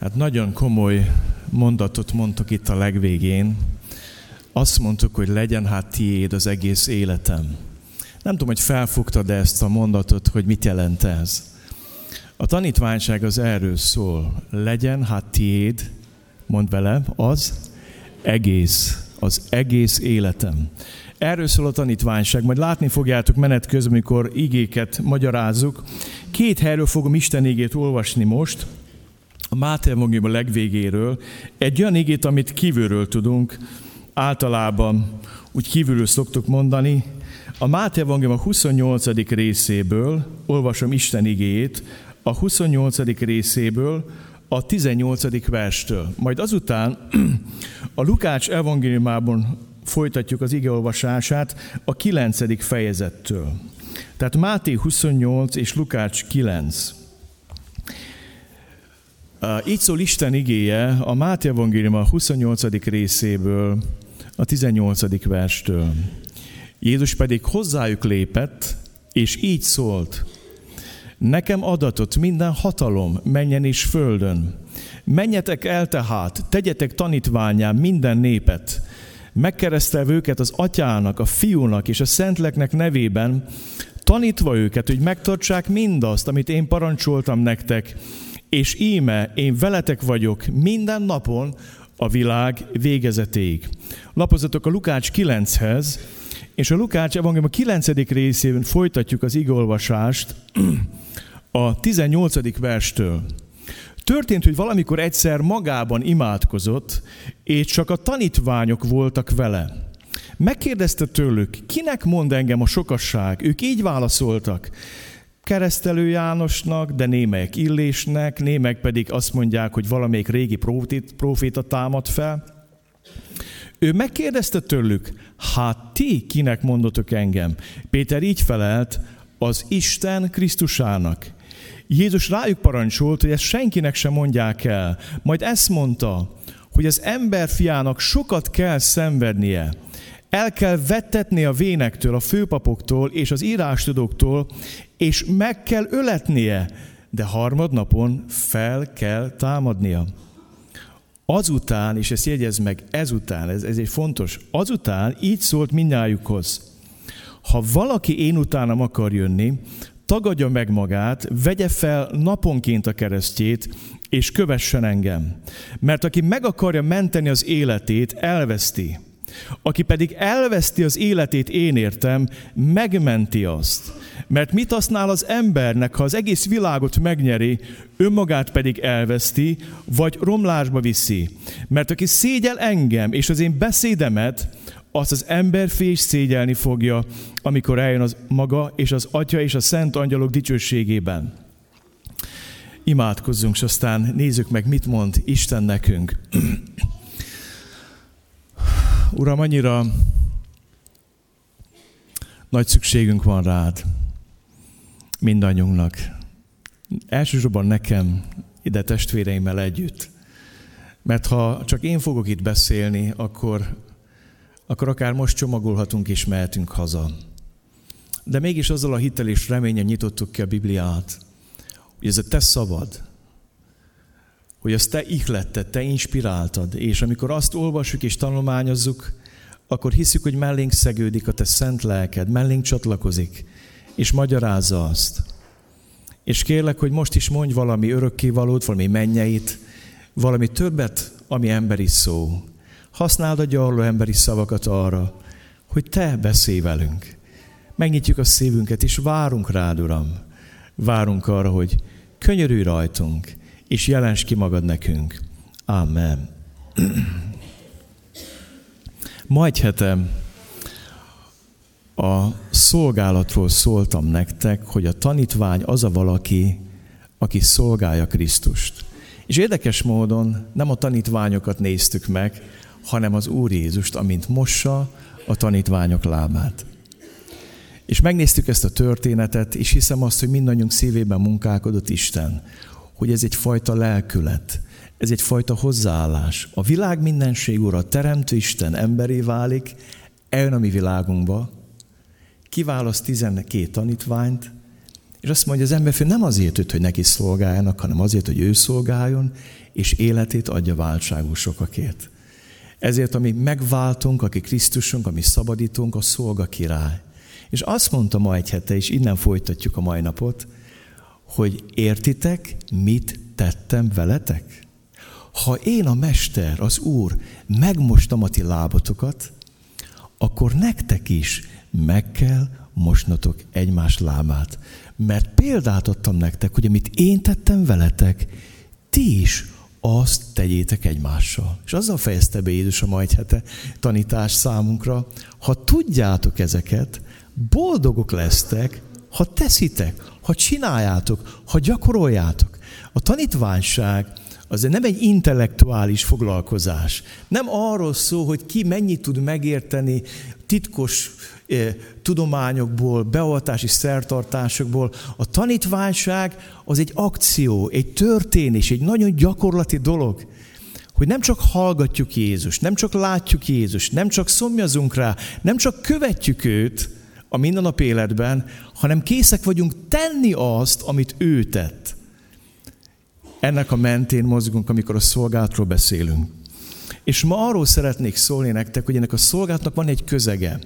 Hát nagyon komoly mondatot mondtuk itt a legvégén. Azt mondtuk, hogy legyen hát tiéd az egész életem. Nem tudom, hogy felfogtad ezt a mondatot, hogy mit jelent ez. A tanítványság az erről szól. Legyen hát tiéd, mondd velem, az egész életem. Erről szól a tanítványság, majd látni fogjátok menet közben, amikor igéket magyarázzuk. Két helyről fogom Isten igét olvasni most, a Máté evangéliuma legvégéről, egy olyan igét, amit kívülről tudunk, általában úgy kívülről szoktuk mondani. A Máté evangéliuma 28. részéből olvasom Isten igéjét, a 28. részéből, a 18. verstől. Majd azután a Lukács evangéliumában folytatjuk az igeolvasását a 9. fejezettől. Tehát Máté 28 és Lukács 9. Így szól Isten igéje a Máté evangélium a 28. részéből, a 18. verstől. Jézus pedig hozzájuk lépett, és így szólt: nekem adatott minden hatalom mennyen és földön. Menjetek el tehát, tegyetek tanítvánnyá minden népet, megkeresztelve őket az Atyának, a Fiúnak és a Szentléleknek nevében, tanítva őket, hogy megtartsák mindazt, amit én parancsoltam nektek, és íme, én veletek vagyok minden napon a világ végezetéig. Lapozzatok a Lukács 9-hez, és a Lukács evangélium a 9. részében folytatjuk az igeolvasást a 18. verstől. Történt, hogy valamikor egyszer magában imádkozott, és csak a tanítványok voltak vele. Megkérdezte tőlük, kinek mond engem a sokasság? Ők így válaszoltak: Keresztelő Jánosnak, de némelyek Illésnek, némelyek pedig azt mondják, hogy valamelyik régi próféta támad fel. Ő megkérdezte tőlük, hát ti kinek mondotok engem? Péter így felelt, az Isten Krisztusának. Jézus rájuk parancsolt, hogy ezt senkinek sem mondják el. Majd ezt mondta, hogy az emberfiának sokat kell szenvednie. El kell vettetni a vénektől, a főpapoktól és az írástudóktól, és meg kell öletnie, de harmadnapon fel kell támadnia. Azután, és ezt jegyezd meg, ez egy fontos, azután így szólt mindnyájukhoz: ha valaki én utánam akar jönni, tagadja meg magát, vegye fel naponként a keresztjét, és kövessen engem. Mert aki meg akarja menteni az életét, elveszti. Aki pedig elveszti az életét én értem, megmenti azt. Mert mit használ az embernek, ha az egész világot megnyeri, önmagát pedig elveszti, vagy romlásba viszi? Mert aki szégyel engem és az én beszédemet, azt az emberfi is szégyelni fogja, amikor eljön az maga és az Atya és a szent angyalok dicsőségében. Imádkozzunk, és aztán nézzük meg, mit mond Isten nekünk. Uram, annyira nagy szükségünk van rád, mindannyiunknak. Elsősorban nekem, ide testvéreimmel együtt. Mert ha csak én fogok itt beszélni, akkor akár most csomagolhatunk és mehetünk haza. De mégis azzal a hittel és reményen nyitottuk ki a Bibliát, hogy ez a te szavad, hogy azt te ihletted, te inspiráltad, és amikor azt olvassuk és tanulmányozzuk, akkor hiszük, hogy mellénk szegődik a te szent lelked, mellénk csatlakozik, és magyarázza azt. És kérlek, hogy most is mondj valami örökkévalót, valami mennyeit, valami többet, ami emberi szó. Használd a gyarló emberi szavakat arra, hogy te beszélj velünk. Megnyitjuk a szívünket, és várunk rád, Uram. Várunk arra, hogy könyörülj rajtunk, és jelens ki magad nekünk. Amen. Ma egy hete a szolgálatról szóltam nektek, hogy a tanítvány az a valaki, aki szolgálja Krisztust. És érdekes módon nem a tanítványokat néztük meg, hanem az Úr Jézust, amint mossa a tanítványok lábát. És megnéztük ezt a történetet, és hiszem azt, hogy mindannyiunk szívében munkálkodott Isten, hogy ez egyfajta lelkület, ez egyfajta hozzáállás. A világ mindenség ura, teremtő Isten emberé válik, eljön a mi világunkba, kiválaszt 12 tanítványt, És azt mondja az emberfő, nem azért jött, hogy neki szolgáljanak, hanem azért, hogy ő szolgáljon, és életét adja váltságú sokakért. Ezért, ami megváltunk, aki Krisztusunk, ami szabadítunk, a szolgakirály. És azt mondta ma egy hete, és innen folytatjuk a mai napot, hogy értitek, mit tettem veletek? Ha én a Mester, az Úr, megmostam a ti lábatokat, akkor nektek is meg kell mosnatok egymás lábát. Mert példát adtam nektek, hogy amit én tettem veletek, ti is azt tegyétek egymással. És azzal fejezte be Jézus a ma egy hete tanítás számunkra, ha tudjátok ezeket, boldogok lesztek, ha teszitek, ha csináljátok, ha gyakoroljátok. A tanítványság az nem egy intellektuális foglalkozás. Nem arról szól, hogy ki mennyit tud megérteni titkos tudományokból, beoltási szertartásokból. A tanítványság az egy akció, egy történés, egy nagyon gyakorlati dolog, hogy nem csak hallgatjuk Jézust, nem csak látjuk Jézust, nem csak szomjazunk rá, nem csak követjük őt a mindennapi életben, hanem készek vagyunk tenni azt, amit ő tett. Ennek a mentén mozgunk, amikor a szolgálatról beszélünk. És ma arról szeretnék szólni nektek, hogy ennek a szolgálatnak van egy közege.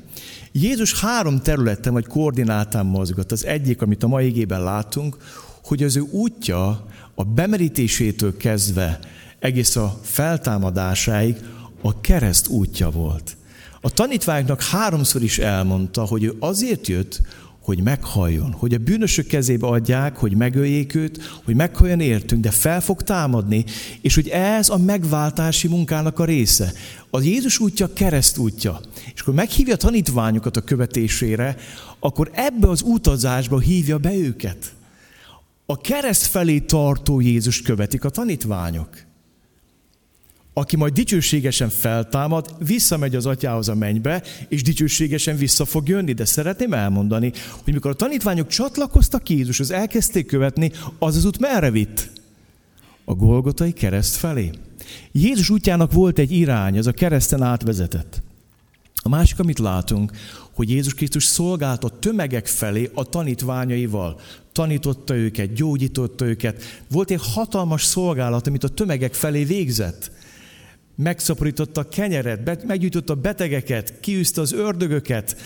Jézus 3 területen vagy koordinátán mozgott. Az egyik, amit a mai igében látunk, hogy az ő útja a bemerítésétől kezdve egész a feltámadásáig a kereszt útja volt. A tanítványoknak 3-szor is elmondta, hogy ő azért jött, hogy meghalljon, hogy a bűnösök kezébe adják, hogy megöljék őt, hogy meghalljon értünk, de fel fog támadni, és hogy ez a megváltási munkának a része. Az Jézus útja kereszt útja. És akkor meghívja a tanítványokat a követésére, akkor ebbe az utazásba hívja be őket. A kereszt felé tartó Jézust követik a tanítványok. Aki majd dicsőségesen feltámad, visszamegy az atyához a mennybe, és dicsőségesen vissza fog jönni. De szeretném elmondani, hogy mikor a tanítványok csatlakoztak Jézushoz, elkezdték követni, az az út merre vitt? A golgotai kereszt felé. Jézus útjának volt egy irány, az a kereszten átvezetett. A másik, amit látunk, hogy Jézus Krisztus szolgált a tömegek felé a tanítványaival. Tanította őket, gyógyította őket. Volt egy hatalmas szolgálat, amit a tömegek felé végzett. Megszaporította a kenyeret, meggyújtotta a betegeket, kiűzte az ördögöket,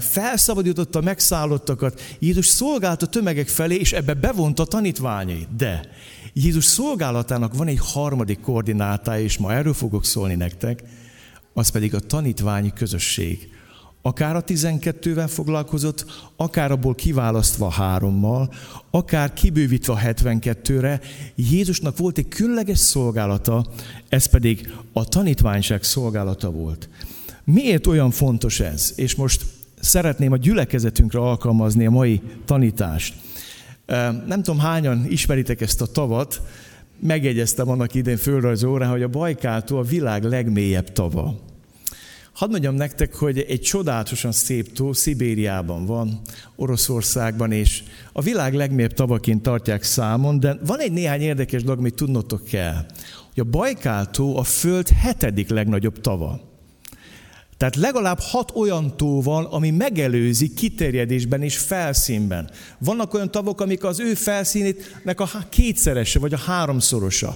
felszabadította a megszállottakat. Jézus szolgált a tömegek felé, és ebbe bevonta a tanítványait. De Jézus szolgálatának van egy harmadik koordinátája, és ma erről fogok szólni nektek, az pedig a tanítványi közösség. Akár a 12-vel foglalkozott, akár abból kiválasztva a 3-mal, akár kibővítve a 72-re, Jézusnak volt egy különleges szolgálata, ez pedig a tanítványság szolgálata volt. Miért olyan fontos ez? És most szeretném a gyülekezetünkre alkalmazni a mai tanítást. Nem tudom, hányan ismeritek ezt a tavat, megjegyeztem annak idén földrajzi órán, hogy a Bajkáltól a világ legmélyebb tava. Hadd mondjam nektek, hogy egy csodálatosan szép tó Szibériában van, Oroszországban, és a világ legmélyebb tavaként tartják számon, de van egy néhány érdekes dolog, amit tudnotok kell, hogy a Bajkál tó a Föld 7. legnagyobb tava. Tehát legalább 6 olyan tó van, ami megelőzi kiterjedésben és felszínben. Vannak olyan tavok, amik az ő felszínének a 2-szerese vagy a 3-szorosa.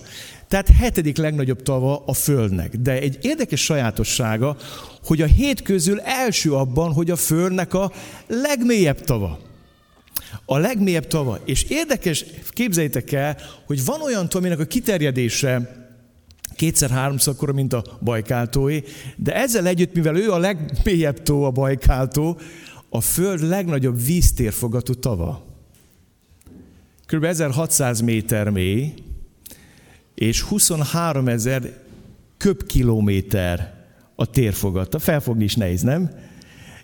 Tehát 7. legnagyobb tava a Földnek. De egy érdekes sajátossága, hogy a 7 közül első abban, hogy a Földnek a legmélyebb tava. A legmélyebb tava. És érdekes, képzeljétek el, hogy van olyan tó, aminek a kiterjedése 2-3-szor akkora, mint a Bajkál-tóé, de ezzel együtt, mivel ő a legmélyebb tó, a Bajkál-tó, a Föld legnagyobb víztérfogatú tava. Kb. 1600 méter mély, és 23.000 köbkilométer a térfogata. Felfogni is nehéz, nem?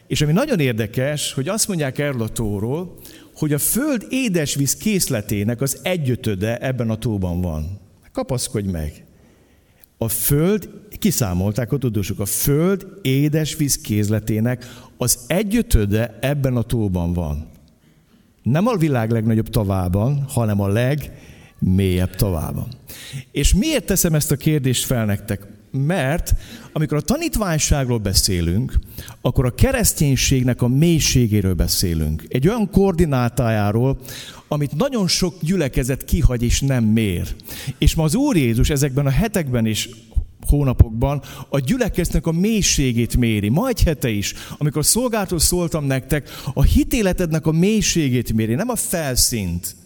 És ami nagyon érdekes, hogy azt mondják erről a tóról, hogy a Föld édesvíz készletének az 1/5 ebben a tóban van. Kapaszkodj meg! A Föld, kiszámolták a tudósok, a Föld édesvíz készletének az 1/5 ebben a tóban van. Nem a világ legnagyobb tavában, hanem a legmélyebb tavában. És miért teszem ezt a kérdést fel nektek? mert amikor a tanítványságról beszélünk, akkor a kereszténységnek a mélységéről beszélünk. Egy olyan koordinátájáról, amit nagyon sok gyülekezet kihagy és nem mér. És ma az Úr Jézus ezekben a hetekben és hónapokban a gyülekezetnek a mélységét méri. Ma egy hete is, amikor szolgálatról szóltam nektek, a hitéletednek a mélységét méri, nem a felszínt.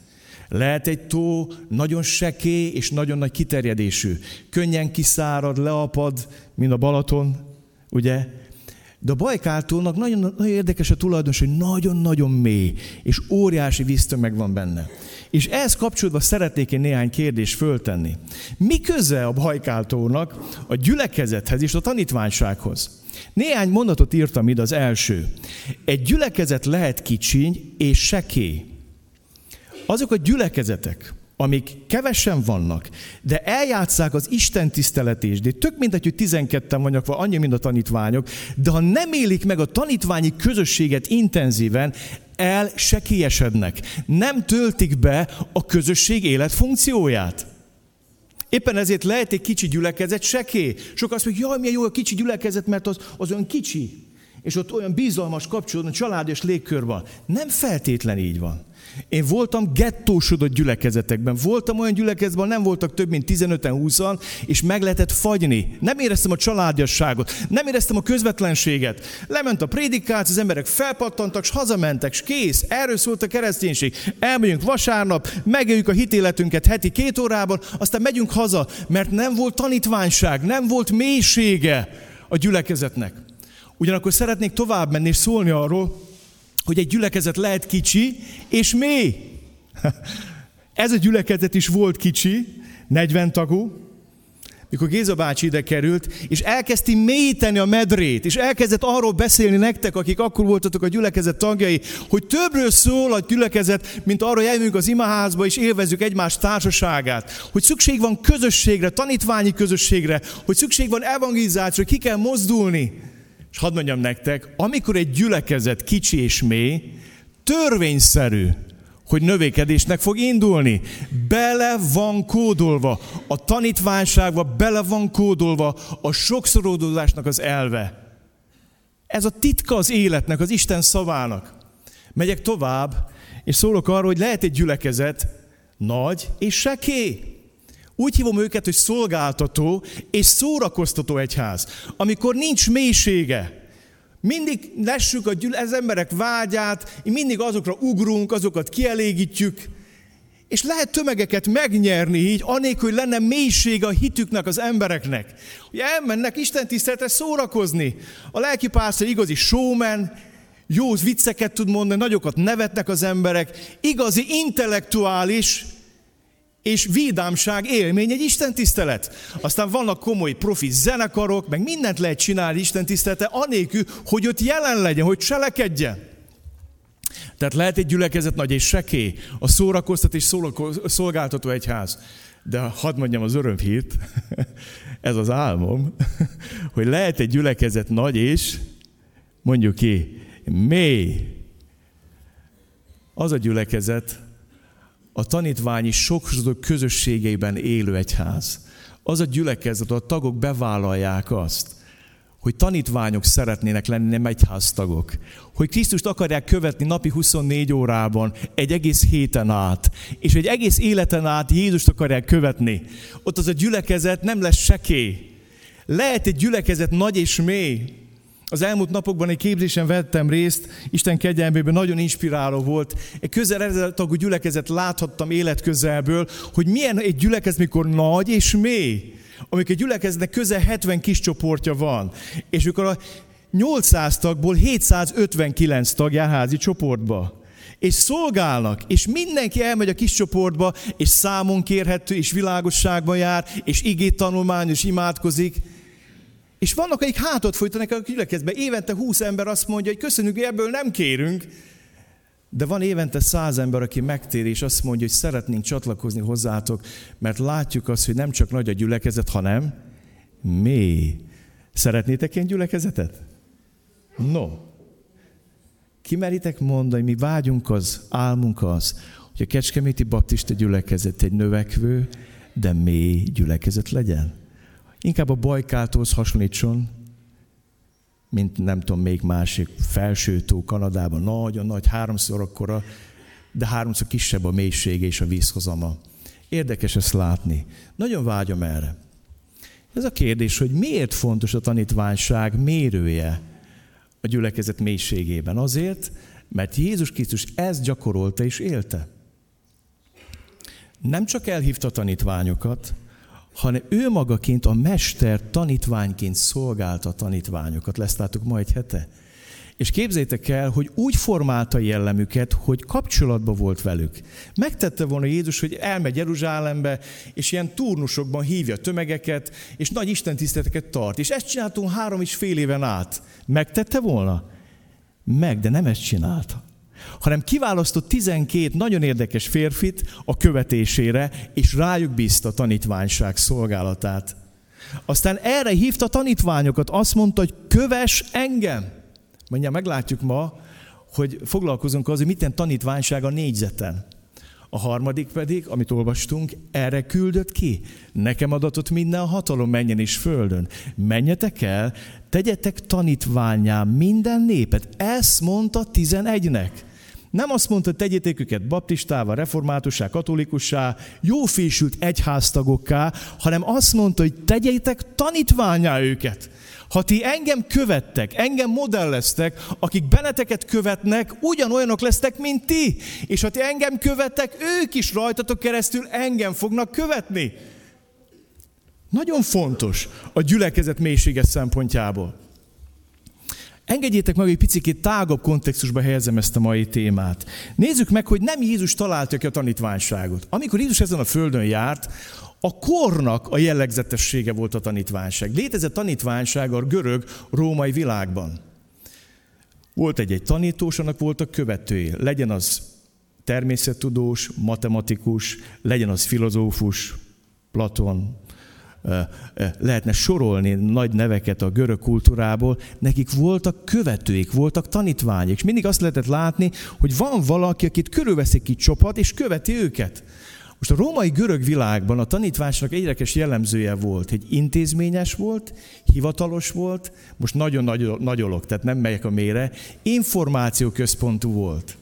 Lehet egy tó nagyon sekély és nagyon nagy kiterjedésű. Könnyen kiszárad, leapad, mint a Balaton, ugye? De a Bajkáltónak nagyon érdekes a tulajdonos, hogy nagyon-nagyon mély, és óriási víztömeg van benne. És ehhez kapcsolódva szeretnék én néhány kérdést föltenni. Mi köze a Bajkáltónak a gyülekezethez és a tanítványsághoz? Néhány mondatot írtam ide, az első. Egy gyülekezet lehet kicsiny és sekély. Azok a gyülekezetek, amik kevesen vannak, de eljátszák az Isten tiszteletét, de tök mindegy, hogy 12-en vannak, vagy annyi, mint a tanítványok, de ha nem élik meg a tanítványi közösséget intenzíven, elsekélyesednek. Nem töltik be a közösség életfunkcióját. Éppen ezért lehet egy kicsi gyülekezet sekély. Sok azt mondja, jaj, milyen jó a kicsi gyülekezet, mert az olyan kicsi, és ott olyan bizalmas kapcsolatban, családos légkör van. Nem feltétlen így van. Én voltam gettósodott gyülekezetekben. Voltam olyan gyülekezetben, nem voltak több, mint 15-en, 20-an, és meg lehetett fagyni. Nem éreztem a családiasságot, nem éreztem a közvetlenséget. Lement a prédikáció, az emberek felpattantak, és hazamentek, és kész. Erről szólt a kereszténység. Elmegyünk vasárnap, megéljük a hitéletünket heti 2 órában, aztán megyünk haza, mert nem volt tanítványság, nem volt mélysége a gyülekezetnek. Ugyanakkor szeretnék tovább menni és szólni arról, hogy egy gyülekezet lehet kicsi és mély. Ez a gyülekezet is volt kicsi, 40 tagú, mikor Géza bácsi ide került, és elkezdti mélyíteni a medrét, és elkezdett arról beszélni nektek, akik akkor voltatok a gyülekezet tagjai, hogy többről szól a gyülekezet, mint arról, hogy eljövünk az imaházba, és élvezzük egymás társaságát. Hogy szükség van közösségre, tanítványi közösségre, hogy szükség van evangelizációra, ki kell mozdulni. És hadd mondjam nektek, amikor egy gyülekezet kicsi és mély, törvényszerű, hogy növékedésnek fog indulni. Bele van kódolva, a tanítványságba bele van kódolva a sokszorodásnak az elve. Ez a titka az életnek, az Isten szavának. Megyek tovább, és szólok arról, hogy lehet egy gyülekezet nagy és sekély. Úgy hívom őket, hogy szolgáltató és szórakoztató egyház. Amikor nincs mélysége, mindig lessük az emberek vágyát, mindig azokra ugrunk, azokat kielégítjük, és lehet tömegeket megnyerni így, anélkül, hogy lenne mélysége a hitüknek az embereknek. Hogy elmennek istentiszteletre szórakozni. A lelkipásztor igazi showman, jó vicceket tud mondani, nagyokat nevetnek az emberek, igazi intellektuális, és vidámság élmény egy istentisztelet. Aztán vannak komoly profi zenekarok, meg mindent lehet csinálni istentisztelete, anélkül, hogy ott jelen legyen, hogy cselekedjen. Tehát lehet egy gyülekezet nagy és sekély, a szórakoztat és szolgáltató egyház. De hadd mondjam az örömhírt, ez az álmom, hogy lehet egy gyülekezet nagy és, mondjuk ki, mély. Az a gyülekezet, a tanítványi sokszor közösségeiben élő egyház. Az a gyülekezet, ahol a tagok bevállalják azt, hogy tanítványok szeretnének lenni, nem egyháztagok. Hogy Krisztust akarják követni napi 24 órában, egy egész héten át, és egy egész életen át Jézust akarják követni. Ott az a gyülekezet nem lesz sekély. Lehet egy gyülekezet nagy és mély. Az elmúlt napokban egy képzésen vettem részt, Isten kegyelmében nagyon inspiráló volt. Egy közel 1000 tagú gyülekezet láthattam életközelből, hogy milyen egy gyülekezet, mikor nagy és mély. Amikor egy gyülekezetnek közel 70 kis csoportja van, és mikor a 800 tagból 759 tag jár házi csoportba. És szolgálnak, és mindenki elmegy a kis csoportba, és számon kérhető, és világosságban jár, és igét tanulmány, és imádkozik. És vannak, akik hátat folytanak a gyülekezetben. Évente 20 ember azt mondja, hogy köszönjük, hogy ebből nem kérünk. De van évente 100 ember, aki megtér, és azt mondja, hogy szeretnénk csatlakozni hozzátok, mert látjuk azt, hogy nem csak nagy a gyülekezet, hanem mély. Szeretnétek ilyen gyülekezetet? No. Kimeritek mondani, mi vágyunk az, álmunk az, hogy a kecskeméti baptista gyülekezet egy növekvő, de mély gyülekezet legyen. inkább a Bajkáltóhoz hasonlítson, mint nem tudom, még másik felsőtó Kanadában, nagyon nagy, háromszor akkora, de háromszor kisebb a mélysége és a vízhozama. Érdekes ezt látni. Nagyon vágyom erre. Ez a kérdés, hogy miért fontos a tanítványság mérője a gyülekezet mélységében? Azért, mert Jézus Krisztus ezt gyakorolta és élte. Nem csak elhívta a tanítványokat, hanem ő magaként a mester tanítványként szolgálta a tanítványokat. Ezt láttuk ma egy hete. És képzeljétek el, hogy úgy formálta jellemüket, hogy kapcsolatban volt velük. Megtette volna Jézus, hogy elmegy Jeruzsálembe, és ilyen turnusokban hívja tömegeket, és nagy istentiszteleteket tart. És ezt csináltunk 3,5 éven át. Megtette volna? De nem ezt csinálta. Hanem kiválasztott 12 nagyon érdekes férfit a követésére, és rájuk bízta a tanítványság szolgálatát. Aztán erre hívta a tanítványokat, azt mondta, hogy kövess engem. Mindjárt meglátjuk ma, hogy foglalkozunk az, hogy miten tanítványság a négyzeten. A harmadik pedig, amit olvastunk, erre küldött ki. Nekem adatott minden hatalom mennyen és földön. Menjetek el, tegyetek tanítvánnyá minden népet. Ezt mondta 11-nek. Nem azt mondta, tegyétek őket baptistává, reformátussá, katolikussá, jófésült egyháztagokká, hanem azt mondta, hogy tegyétek tanítvánnyá őket. Ha ti engem követtek, engem modelleztek, akik benneteket követnek, ugyanolyanok lesztek, mint ti. És ha ti engem követtek, ők is rajtatok keresztül engem fognak követni. Nagyon fontos a gyülekezet mélységes szempontjából. Engedjétek meg, hogy picikét tágabb kontextusba helyezem ezt a mai témát. Nézzük meg, hogy nem Jézus találta ki a tanítványságot. Amikor Jézus ezen a földön járt, a kornak a jellegzetessége volt a tanítványság. Létezett tanítványság a görög-római világban. Volt egy tanítós, annak voltak követői. Legyen az természettudós, matematikus, legyen az filozófus, Platon. Lehetne sorolni nagy neveket a görög kultúrából. Nekik voltak követőik, voltak tanítványok. És mindig azt lehetett látni, hogy van valaki, akit körülveszik egy csapat, és követi őket. Most a római görög világban a tanítványnak érdekes jellemzője volt, hogy intézményes volt, hivatalos volt, most nagyon nagyolok, tehát nem megyek a mélyre, információközpontú volt.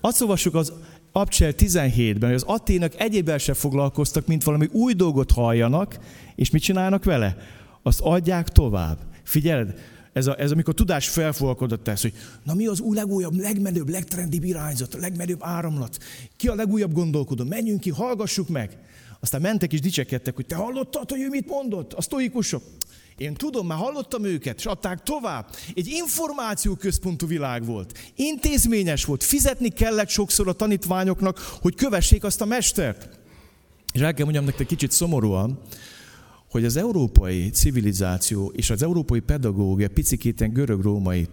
Azt olvassuk az Abcsel 17-ben, hogy az aténak egyébben se foglalkoztak, mint valami új dolgot halljanak, és mit csinálnak vele? Azt adják tovább. Figyeld, ez amikor tudás felfogalkodott tesz, hogy na mi az új legújabb, legmenőbb, legtrendibb irányzat, a legmenőbb áramlat, ki a legújabb gondolkodó, menjünk ki, hallgassuk meg. Aztán mentek és dicsekedtek, hogy te hallottad, hogy ő mit mondott? A sztoikusok. Én tudom, már hallottam őket, és adták tovább. Egy információközpontú világ volt. Intézményes volt, fizetni kellett sokszor a tanítványoknak, hogy kövessék azt a mestert. És el kell mondjam nektek kicsit szomorúan, hogy az európai civilizáció és az európai pedagógia picikéten görög-római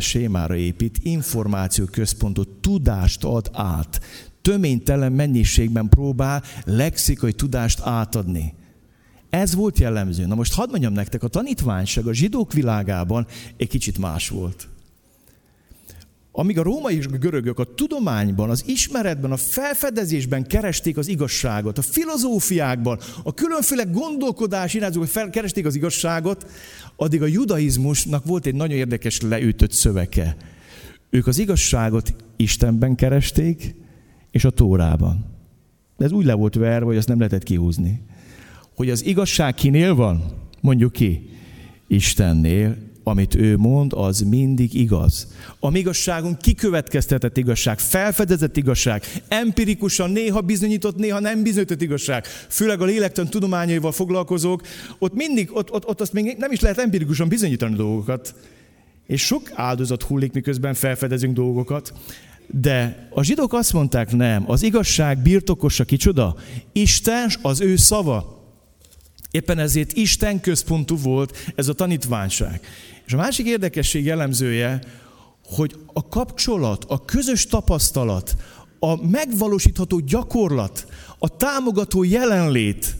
sémára épít, információközpontot, tudást ad át. Töménytelen mennyiségben próbál lexikai tudást átadni. Ez volt jellemző. Na most hadd mondjam nektek, a tanítványság a zsidók világában egy kicsit más volt. Amíg a római és a görögök a tudományban, az ismeretben, a felfedezésben keresték az igazságot, a filozófiákban, a különféle gondolkodás irányzókban keresték az igazságot, addig a judaizmusnak volt egy nagyon érdekes leütött szövege. Ők az igazságot Istenben keresték, és a Tórában. De ez úgy le volt verve, hogy azt nem lehetett kihúzni. Hogy az igazság kinél van? Mondjuk ki? Istennél. Amit ő mond, az mindig igaz. A mi igazságunk kikövetkeztetett igazság, felfedezett igazság, empirikusan néha bizonyított, néha nem bizonyított igazság. Főleg a lélektani tudományaival foglalkozók, ott mindig, ott azt még nem is lehet empirikusan bizonyítani dolgokat. És sok áldozat hullik, miközben felfedezünk dolgokat. De a zsidók azt mondták, nem, az igazság birtokosa kicsoda? Isten, az ő szava. Éppen ezért Isten központú volt ez a tanítványság. És a másik érdekesség jellemzője, hogy a kapcsolat, a közös tapasztalat, a megvalósítható gyakorlat, a támogató jelenlét,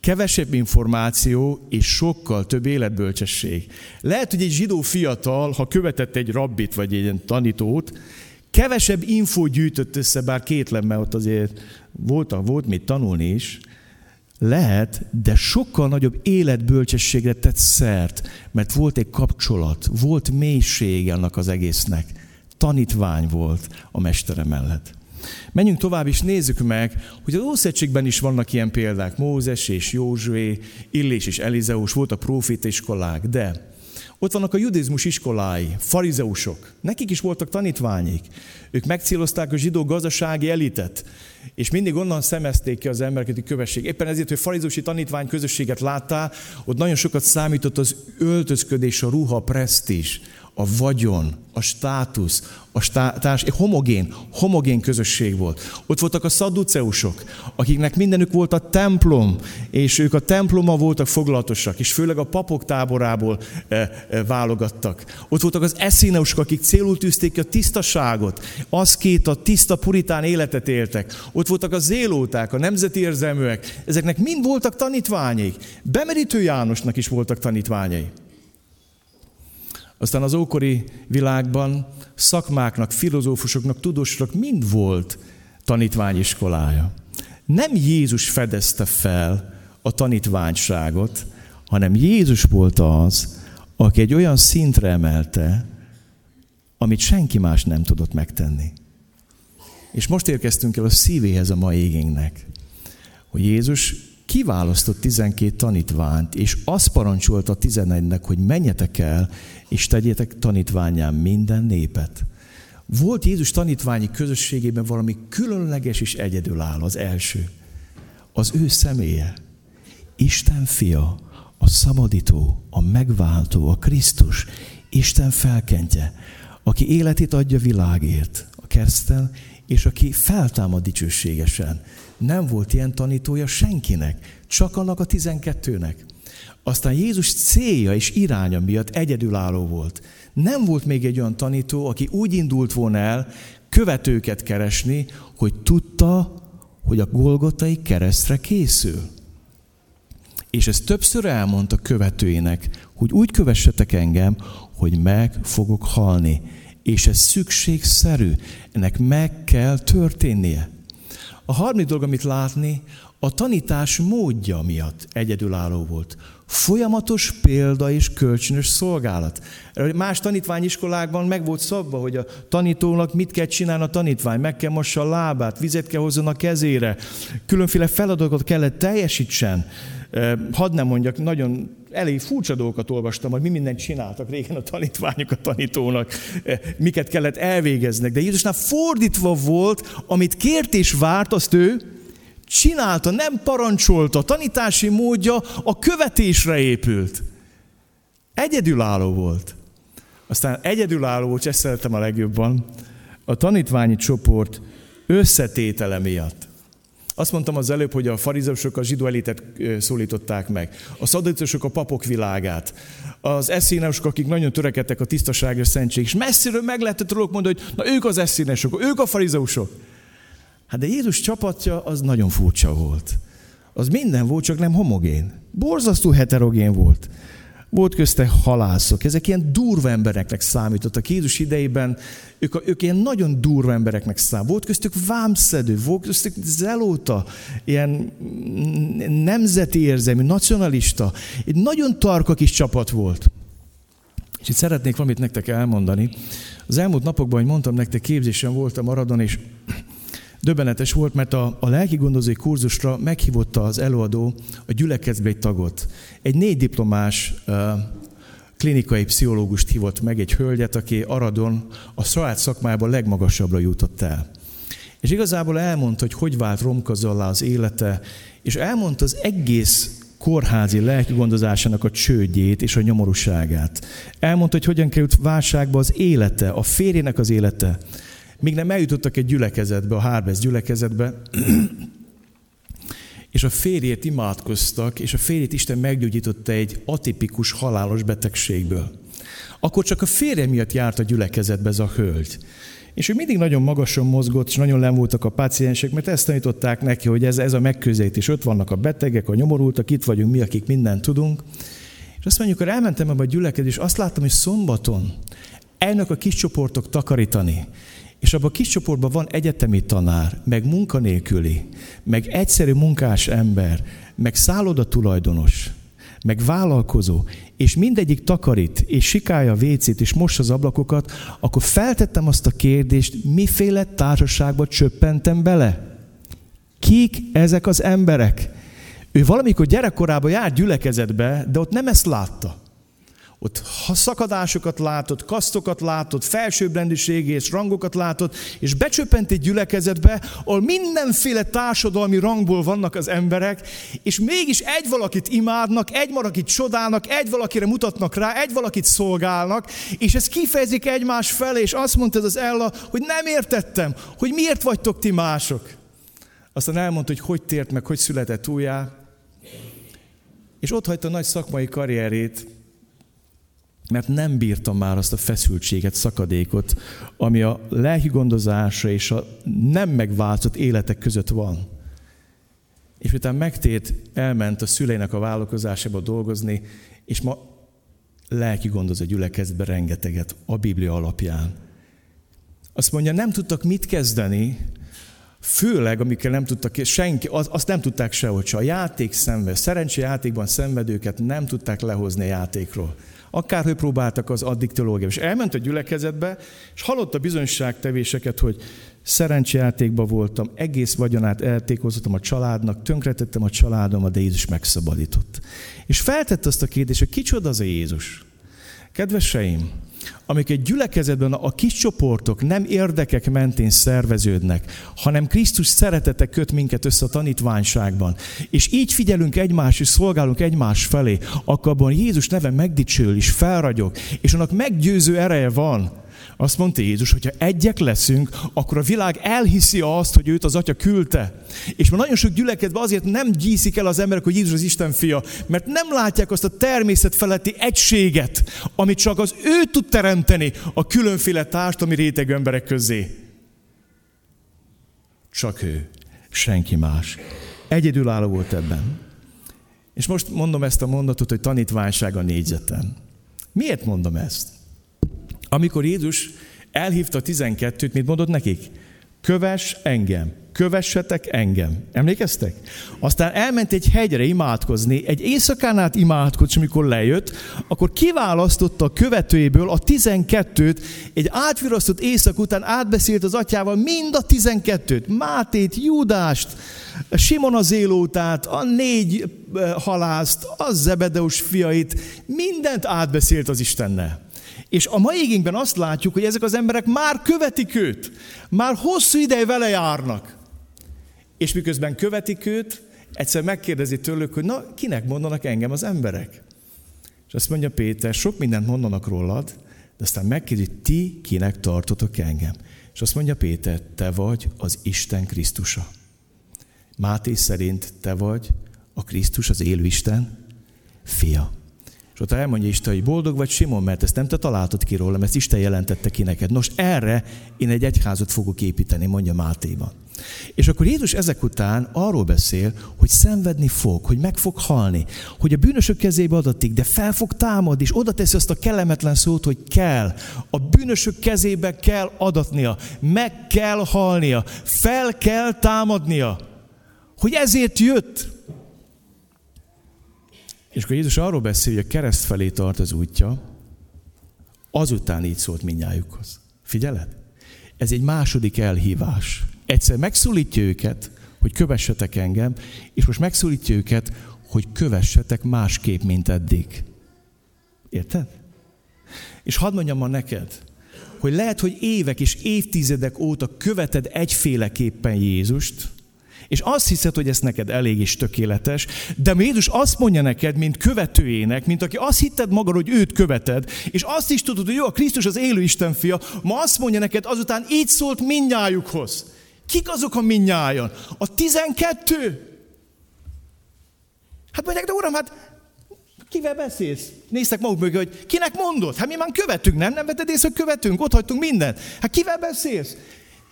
kevesebb információ és sokkal több életbölcsesség. Lehet, hogy egy zsidó fiatal, ha követett egy rabbit vagy egy tanítót, kevesebb infót gyűjtött össze, bár kétlem, mert ott azért volt mit tanulni is, Lehet, de sokkal nagyobb életbölcsességre tett szert, mert volt egy kapcsolat, volt mélység annak az egésznek. Tanítvány volt a mestere mellett. Menjünk tovább és nézzük meg, hogy az Ószövetségben is vannak ilyen példák. Mózes és Józsué, Illés és Elizeus, voltak próféta iskolák, de ott vannak a judaizmus iskolái, farizeusok. Nekik is voltak tanítványik. Ők megcélozták a zsidó gazdasági elitet, és mindig onnan szemezték ki az embereket, hogy kövessék. Éppen ezért, hogy farizeusi tanítvány közösséget láttál, ott nagyon sokat számított az öltözködés, a ruha, a presztízs, a vagyon, a státusz, homogén közösség volt. Ott voltak a szadduceusok, akiknek mindenük volt a templom, és ők a templommal voltak foglalatosak, és főleg a papok táborából válogattak. Ott voltak az eszéneusok, akik célul tűzték ki a tisztaságot, a tiszta puritán életet éltek. Ott voltak a zélóták, a nemzeti érzelműek, ezeknek mind voltak tanítványai. Bemerítő Jánosnak is voltak tanítványai. Aztán az ókori világban szakmáknak, filozófusoknak, tudósoknak mind volt tanítványiskolája. Nem Jézus fedezte fel a tanítványságot, hanem Jézus volt az, aki egy olyan szintre emelte, amit senki más nem tudott megtenni. És most érkeztünk el a szívéhez a mai igénknek, hogy Jézus kiválasztott 12 tanítványt, és azt parancsolta a 11-nek, hogy menjetek el, és tegyétek tanítvánnyán minden népet. Volt Jézus tanítványi közösségében valami különleges és egyedülálló, az első. Az ő személye. Isten fia, a szabadító, a megváltó, a Krisztus, Isten felkentje, aki életét adja világért, a kereszten, és aki feltámad dicsőségesen. Nem volt ilyen tanítója senkinek, csak annak a 12-nek. Aztán Jézus célja és iránya miatt egyedülálló volt. Nem volt még egy olyan tanító, aki úgy indult volna el követőket keresni, hogy tudta, hogy a golgotai keresztre készül. És ezt többször elmondta követőinek, hogy úgy kövessetek engem, hogy meg fogok halni. És ez szükségszerű, ennek meg kell történnie. A harmadik dolog, amit látni, a tanítás módja miatt egyedülálló volt. Folyamatos példa és kölcsönös szolgálat. Más tanítványiskolákban meg volt szabva, hogy a tanítónak mit kell csinálni a tanítvány. Meg kell mossa a lábát, vizet kell hozzon a kezére, különféle feladatokat kellett teljesítsen. Hadd nem mondjak, nagyon elég furcsa dolgokat olvastam, hogy mi mindent csináltak régen a tanítványok a tanítónak, miket kellett elvégeznek. De Jézusnál fordítva volt, amit kért és várt, azt ő csinálta, nem parancsolta. A tanítási módja a követésre épült. Egyedülálló volt. Aztán egyedülálló volt, és ezt szeretem a legjobban, a tanítványi csoport összetétele miatt. Azt mondtam az előbb, hogy a farizeusok a zsidó elitet szólították meg. A szadduceusok a papok világát. Az eszéneusok, akik nagyon törekedtek a tisztaságra, szentség. És messziről meg lehetett róluk mondani, hogy na ők az eszéneusok, ők a farizeusok. Hát de Jézus csapatja az nagyon furcsa volt. Az minden volt, csak nem homogén. Borzasztó heterogén volt. Volt közte halászok. Ezek ilyen durva embereknek számítottak. Jézus idejében ők ilyen nagyon durva embereknek számítottak. Volt köztük vámszedő, volt köztük zelóta, ilyen nemzeti érzelmű, nacionalista. Egy nagyon tarka kis csapat volt. És itt szeretnék valamit nektek elmondani. Az elmúlt napokban, ahogy mondtam nektek, képzésen voltam Aradon, és döbbenetes volt, mert a lelkigondozói kurzusra meghívotta az előadó a gyülekezetbe egy tagot. Egy 4 diplomás klinikai pszichológust hívott meg, egy hölgyet, aki Aradon a saját szakmájában legmagasabbra jutott el. És igazából elmondta, hogy vált romkazzallá az élete, és elmondta az egész kórházi lelkigondozásának a csődjét és a nyomorúságát. Elmondta, hogy hogyan került válságba az élete, a férjének az élete. Még nem eljutottak egy gyülekezetbe, a Harvest gyülekezetbe, és a férjét imádkoztak, és a férjét Isten meggyógyította egy atipikus, halálos betegségből. Akkor csak a férje miatt járt a gyülekezetbe ez a hölgy. És ő mindig nagyon magasan mozgott, és nagyon len voltak a páciensek, mert ezt tanították neki, hogy ez a megközelítés, ott vannak a betegek, a nyomorultak, itt vagyunk mi, akik mindent tudunk. És azt mondjuk, amikor elmentem ebbe a gyülekezetbe, és azt láttam, hogy szombaton elnök a kis csoportok takarítani. És abban a kis csoportban van egyetemi tanár, meg munkanélküli, meg egyszerű munkás ember, meg szállodatulajdonos, meg vállalkozó, és mindegyik takarít, és sikálja a vécét, és mossa az ablakokat, akkor feltettem azt a kérdést, miféle társaságba csöppentem bele? Kik ezek az emberek? Ő valamikor gyerekkorában járt gyülekezetbe, de ott nem ezt látta. Ott szakadásokat látott, kasztokat látott, felsőbbrendűségi és rangokat látott, és becsöppent egy gyülekezetbe, ahol mindenféle társadalmi rangból vannak az emberek, és mégis egy valakit imádnak, egy valakit csodálnak, egy valakire mutatnak rá, egy valakit szolgálnak, és ez kifejezik egymás felé, és azt mondta ez az Ella, hogy nem értettem, hogy miért vagytok ti mások. Aztán elmondta, hogy hogy tért meg, hogy született újjá, és ott hagyta nagy szakmai karrierét, mert nem bírtam már azt a feszültséget, szakadékot, ami a lelki gondozásra és a nem megváltott életek között van. És miután megtért, elment a szüleinek a vállalkozásába dolgozni, és ma lelki gondoz a gyülekezetbe rengeteget a Biblia alapján. Azt mondja, nem tudtak mit kezdeni, főleg, amikkel nem tudtak, senki, azt nem tudták sehogy se. A játék szenved, szerencsejátékban szenvedőket nem tudták lehozni a játékról. Akárhogy próbáltak az addiktológia. És elment a gyülekezetbe, és hallott a bizonyságtevéseket, hogy szerencsejátékban voltam, egész vagyonát eltékozottam a családnak, tönkretettem a családomat, de Jézus megszabadított. És feltett azt a kérdést, hogy kicsoda az a Jézus? Kedveseim, amik egy gyülekezetben a kis csoportok nem érdekek mentén szerveződnek, hanem Krisztus szeretete köt minket össze a tanítványságban, és így figyelünk egymás, és szolgálunk egymás felé, akkor abban Jézus neve megdicsül, és felragyog, és annak meggyőző ereje van. Azt mondta Jézus, hogyha egyek leszünk, akkor a világ elhiszi azt, hogy őt az Atya küldte. És ma nagyon sok gyülekezetben azért nem gyíszik el az emberek, hogy Jézus az Isten fia, mert nem látják azt a természet feletti egységet, amit csak az ő tud teremteni a különféle társadalmi rétegű emberek közé. Csak ő, senki más. Egyedülálló volt ebben. És most mondom ezt a mondatot, hogy tanítványság a négyzeten. Miért mondom ezt? Amikor Jézus elhívta 12-t, mit mondott nekik? Kövess engem, kövessetek engem. Emlékeztek? Aztán elment egy hegyre imádkozni, egy éjszakán át imádkozott, és amikor lejött, akkor kiválasztotta a követőiből a 12-t, egy átvirasztott éjszak után átbeszélt az atyával mind a 12-t, Mátét, Júdást, Simon az Zélótát, a 4 halászt, a Zebedeus fiait, mindent átbeszélt az Istennel. És a mai igényben azt látjuk, hogy ezek az emberek már követik őt, már hosszú ideje vele járnak. És miközben követik őt, egyszer megkérdezi tőlük, hogy na, kinek mondanak engem az emberek? És azt mondja Péter, sok mindent mondanak rólad, de aztán megkérdezi, ti kinek tartotok engem? És azt mondja Péter, te vagy az Isten Krisztusa. Máté szerint te vagy a Krisztus, az élő Isten fia. És ott elmondja Isten, hogy boldog vagy Simon, mert ezt nem te találtad ki rólam, ezt Isten jelentette ki neked. Nos, erre én egy egyházat fogok építeni, mondja Mátéban. És akkor Jézus ezek után arról beszél, hogy szenvedni fog, hogy meg fog halni, hogy a bűnösök kezébe adatik, de fel fog támadni, és oda teszi azt a kellemetlen szót, hogy kell. A bűnösök kezébe kell adatnia, meg kell halnia, fel kell támadnia, hogy ezért jött. És akkor Jézus arról beszél, hogy a kereszt felé tart az útja, azután így szólt mindnyájukhoz. Figyeled? Ez egy második elhívás. Egyszer megszólítja őket, hogy kövessetek engem, és most megszólítja őket, hogy kövessetek másképp, mint eddig. Érted? És hadd mondjam ma neked, hogy lehet, hogy évek és évtizedek óta követed egyféleképpen Jézust, és azt hiszed, hogy ez neked elég és tökéletes, de Jézus azt mondja neked, mint követőjének, mint aki azt hitted magad, hogy őt követed, és azt is tudod, hogy jó, a Krisztus az élő Isten fia, ma azt mondja neked, azután így szólt mindnyájukhoz. Kik azok a mindnyájan? A 12. Hát mondják, de uram, hát kivel beszélsz? Néztek maguk mögé, hogy kinek mondod? Hát mi már követünk, nem? Nem vetted észre, hogy követünk, ott hagytunk mindent. Hát kivel beszélsz?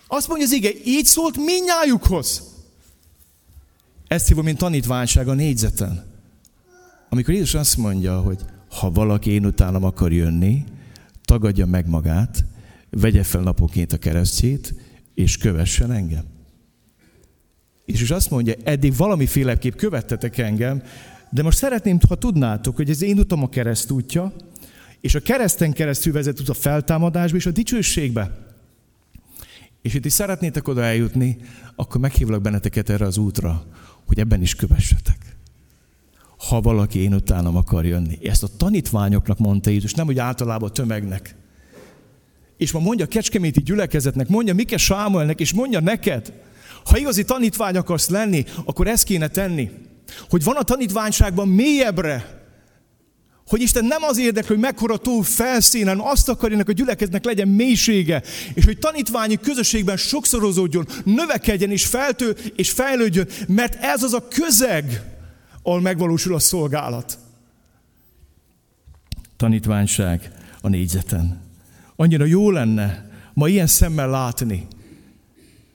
Azt mondja az ige, így szólt mindnyájukhoz. Ezt hívom, mint tanítványság a négyzeten. Amikor Jézus azt mondja, hogy ha valaki én utánam akar jönni, tagadja meg magát, vegye fel naponként a keresztjét, és kövessen engem. És azt mondja, eddig valamiféleképp követtetek engem, de most szeretném, ha tudnátok, hogy az én utam a keresztútja, és a kereszten keresztül vezet út a feltámadásba és a dicsőségbe. És itt is szeretnétek oda eljutni, akkor meghívlak benneteket erre az útra, hogy ebben is kövessetek. Ha valaki én utánam akar jönni. Ezt a tanítványoknak mondta Jézus, nem úgy általában a tömegnek. És ma mondja a kecskeméti gyülekezetnek, mondja Mike Sámuelnek, és mondja neked, ha igazi tanítvány akarsz lenni, akkor ezt kéne tenni, hogy van a tanítványságban mélyebbre, hogy Isten nem az érdekli, hogy mekkora tó felszínen, azt akarjanak, hogy a gyülekeznek legyen mélysége, és hogy tanítványi közösségben sokszorozódjon, növekedjen és fejlődjön, mert ez az a közeg, ahol megvalósul a szolgálat. Tanítványság a négyzeten. Annyira jó lenne ma ilyen szemmel látni,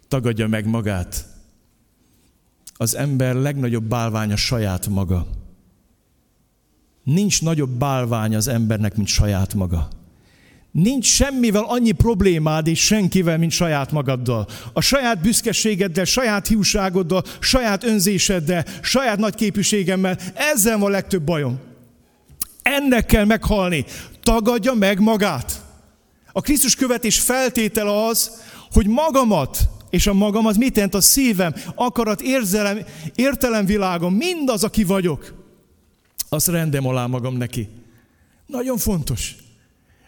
tagadja meg magát. Az ember legnagyobb bálványa saját maga. Nincs nagyobb bálvány az embernek, mint saját maga. Nincs semmivel annyi problémád és senkivel, mint saját magaddal. A saját büszkeségeddel, saját hiúságoddal, saját önzéseddel, saját nagyképűségemmel. Ezzel van a legtöbb bajom. Ennek kell meghalni. Tagadja meg magát. A Krisztus követés feltétele az, hogy magamat, és a magam az mit jelent a szívem, akarat, érzelem, értelemvilágom, mindaz, aki vagyok, azt rendem alá magam neki. Nagyon fontos.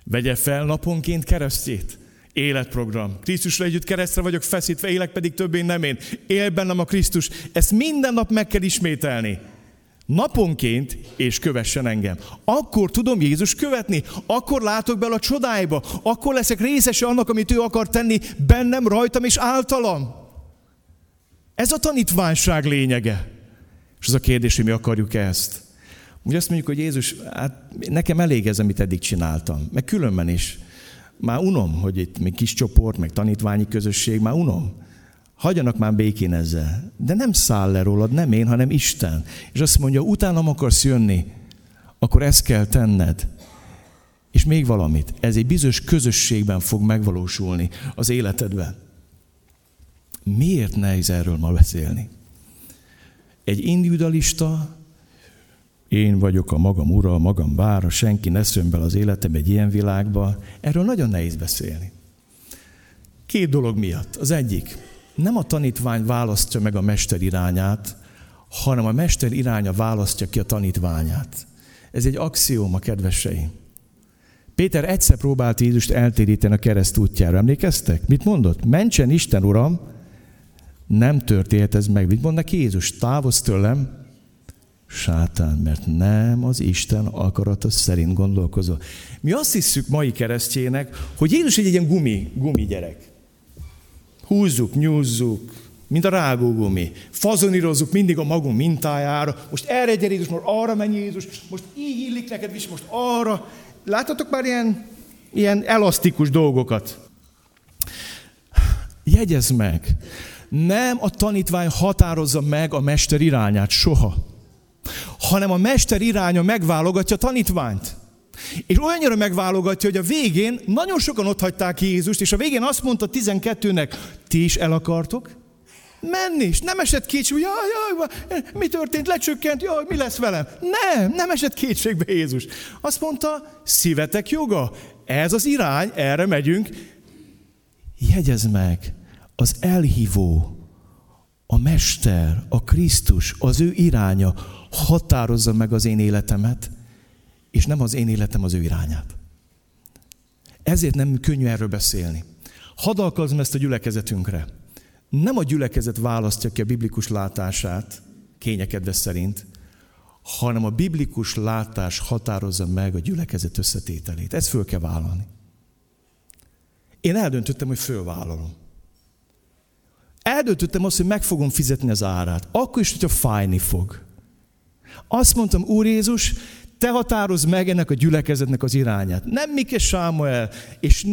Vegye fel naponként keresztjét. Életprogram. Krisztusra együtt keresztre vagyok feszítve, élek pedig többé nem én. Él bennem a Krisztus. Ezt minden nap meg kell ismételni. Naponként, és kövessen engem. Akkor tudom Jézus követni, akkor látok bele a csodáiba, akkor leszek részese annak, amit ő akar tenni bennem, rajtam és általam. Ez a tanítványság lényege. És az a kérdés, hogy mi akarjuk ezt. Úgy azt mondjuk, hogy Jézus, hát nekem elég ez, amit eddig csináltam. Meg különben is. Már unom, hogy itt még kis csoport, meg tanítványi közösség, már unom. Hagyjanak már békén ezzel. De nem száll le rólad, nem én, hanem Isten. És azt mondja, utánam akarsz jönni, akkor ezt kell tenned. És még valamit. Ez egy bizonyos közösségben fog megvalósulni az életedben. Miért nehéz erről ma beszélni? Egy individualista, én vagyok a magam ura, a magam bára, senki ne szön bele az életem egy ilyen világba. Erről nagyon nehéz beszélni. Két dolog miatt. Az egyik. Nem a tanítvány választja meg a mester irányát, hanem a mester iránya választja ki a tanítványát. Ez egy axióma, kedveseim. Péter egyszer próbált Jézust eltéríteni a kereszt útjára. Emlékeztek? Mit mondott? Mentsen Isten, Uram! Nem történhet ez meg. Mit mond neki Jézus? Távozz tőlem, Sátán, mert nem az Isten akarata szerint gondolkozol. Mi azt hiszük mai keresztjének, hogy Jézus egy ilyen gumi gyerek. Húzzuk, nyúzzuk, mint a rágógumi. Fazonírozzuk mindig a magunk mintájára. Most erre gyere Jézus, most arra menj Jézus, most így illik neked, és most arra. Láttatok már ilyen elasztikus dolgokat? Jegyezd meg, nem a tanítvány határozza meg a mester irányát soha, hanem a mester iránya megválogatja a tanítványt. És olyannyira megválogatja, hogy a végén nagyon sokan otthagyták Jézust, és a végén azt mondta 12-nek, ti is el akartok menni, és nem esett kétségbe, jaj, mi történt, lecsökkent, jaj, mi lesz velem? Nem esett kétségbe Jézus. Azt mondta, szívetek joga, ez az irány, erre megyünk. Jegyezd meg, az elhívó, a mester, a Krisztus, az ő iránya határozza meg az én életemet, és nem az én életem az ő irányát. Ezért nem könnyű erről beszélni. Hadd alkalmazom ezt a gyülekezetünkre. Nem a gyülekezet választja ki a biblikus látását, kényekedve szerint, hanem a biblikus látás határozza meg a gyülekezet összetételét. Ezt föl kell vállalni. Én eldöntöttem, hogy fölvállalom. Eldöntöttem azt, hogy meg fogom fizetni az árát. Akkor is, hogyha fájni fog. Azt mondtam, Úr Jézus, te határozz meg ennek a gyülekezetnek az irányát. Nem Mike Sámuel, és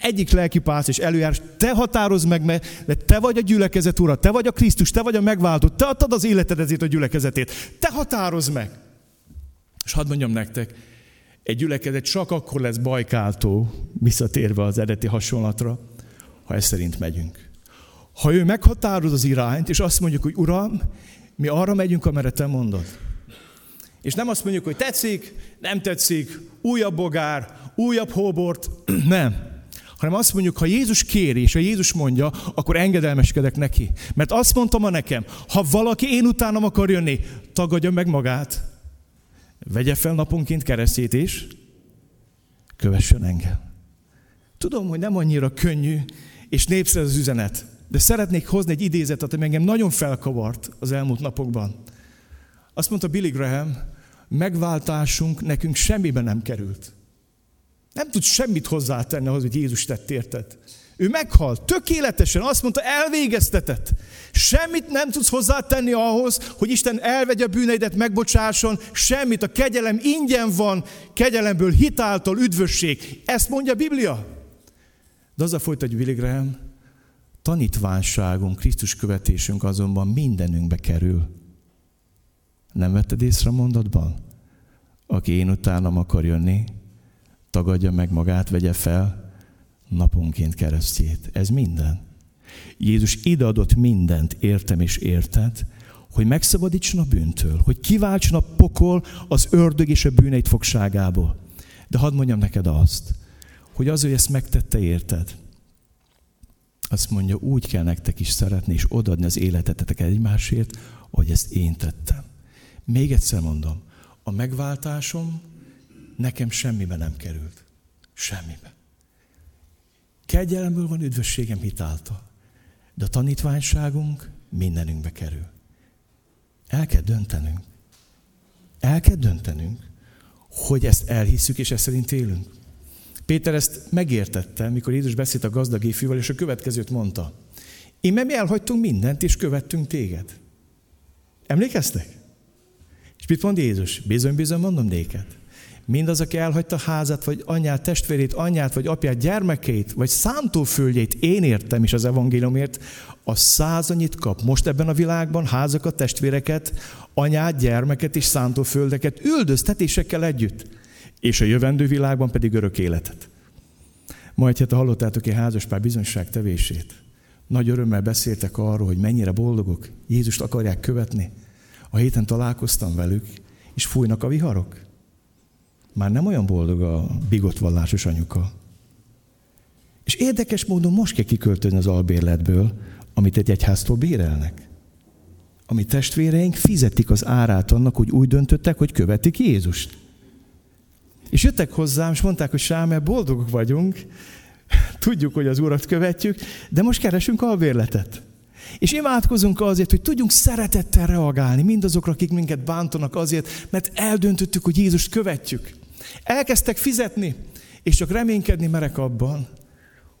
egyik lelkipásztor és előjárás, te határozz meg, mert te vagy a gyülekezet ura, te vagy a Krisztus, te vagy a megváltó, te adtad az életed ezért a gyülekezetét. Te határozz meg. És hadd mondjam nektek, Egy gyülekezet csak akkor lesz Bajkáltól, visszatérve az eredeti hasonlatra, ha ez szerint megyünk. Ha ő meghatároz az irányt, és azt mondjuk, hogy Uram, mi arra megyünk, amerre te mondod. És nem azt mondjuk, hogy tetszik, nem tetszik, újabb bogár, újabb hóbort, nem. Hanem azt mondjuk, ha Jézus kéri, és ha Jézus mondja, akkor engedelmeskedek neki. Mert azt mondta ma nekem, ha valaki én utánam akar jönni, tagadja meg magát, vegye fel naponként keresztjét és kövessen engem. Tudom, hogy nem annyira könnyű, és népszerű az üzenet, de szeretnék hozni egy idézetet, ami engem nagyon felkavart az elmúlt napokban. Azt mondta Billy Graham, megváltásunk nekünk semmibe nem került. Nem tud semmit hozzátenni ahhoz, hogy Jézus tett érted. Ő meghalt, tökéletesen, azt mondta, elvégeztetett. Semmit nem tudsz hozzátenni ahhoz, hogy Isten elvegye a bűneidet, megbocsásson, semmit. A kegyelem ingyen van, kegyelemből hitáltal üdvösség. Ezt mondja a Biblia. De azzal folytatja Billy Graham, tanítványságunk, Krisztus követésünk azonban mindenünkbe kerül. Nem vetted észre a mondatban? Aki én utánam akar jönni, tagadja meg magát, vegye fel naponként keresztjét. Ez minden. Jézus ideadott mindent, értem és érted, hogy megszabadítson a bűntől, hogy kiváltson a pokol az ördög és a bűneit fogságából. De hadd mondjam neked azt, hogy az, hogy ezt megtette, érted? Azt mondja, úgy kell nektek is szeretni és odaadni az életeteteket egymásért, ahogy ezt én tettem. Még egyszer mondom, a megváltásom nekem semmibe nem került. Semmibe. Kegyelemből van üdvösségem hitáltal. De a tanítványságunk mindenünkbe kerül. El kell döntenünk. El kell döntenünk, hogy ezt elhisszük, és ezt szerint élünk. Péter ezt megértette, mikor Jézus beszélt a gazdag ifjúval, és a következőt mondta. Íme mi elhagytunk mindent, és követtünk téged. Emlékeztek? És mit mond Jézus? Bizony-bizony mondom néked. Mindaz, aki elhagyta házát, vagy anyát, testvérét, anyját, vagy apját, gyermekeit, vagy számtóföldjeit én értem is az evangéliumért, a 100-annyit kap. Most ebben a világban házakat, testvéreket, anyát, gyermeket és számtóföldeket üldöztetésekkel együtt. És a jövendő világban pedig örök életet. Majd hát hallottátok egy házaspár bizonyság tevését. Nagy örömmel beszéltek arról, hogy mennyire boldogok, Jézust akarják követni. A héten találkoztam velük, és fújnak a viharok. Már nem olyan boldog a bigott vallásos anyuka. És érdekes módon most kell kiköltözni az albérletből, amit egy egyháztól bérelnek. Ami testvéreink fizetik az árát annak, hogy úgy döntöttek, hogy követik Jézust. És jöttek hozzám, és mondták, hogy Sámuel, boldogok vagyunk, tudjuk, hogy az Urat követjük, de most keresünk albérletet. És imádkozunk azért, hogy tudjunk szeretettel reagálni mindazokra, akik minket bántanak azért, mert eldöntöttük, hogy Jézust követjük. Elkezdtek fizetni, és csak reménykedni merek abban,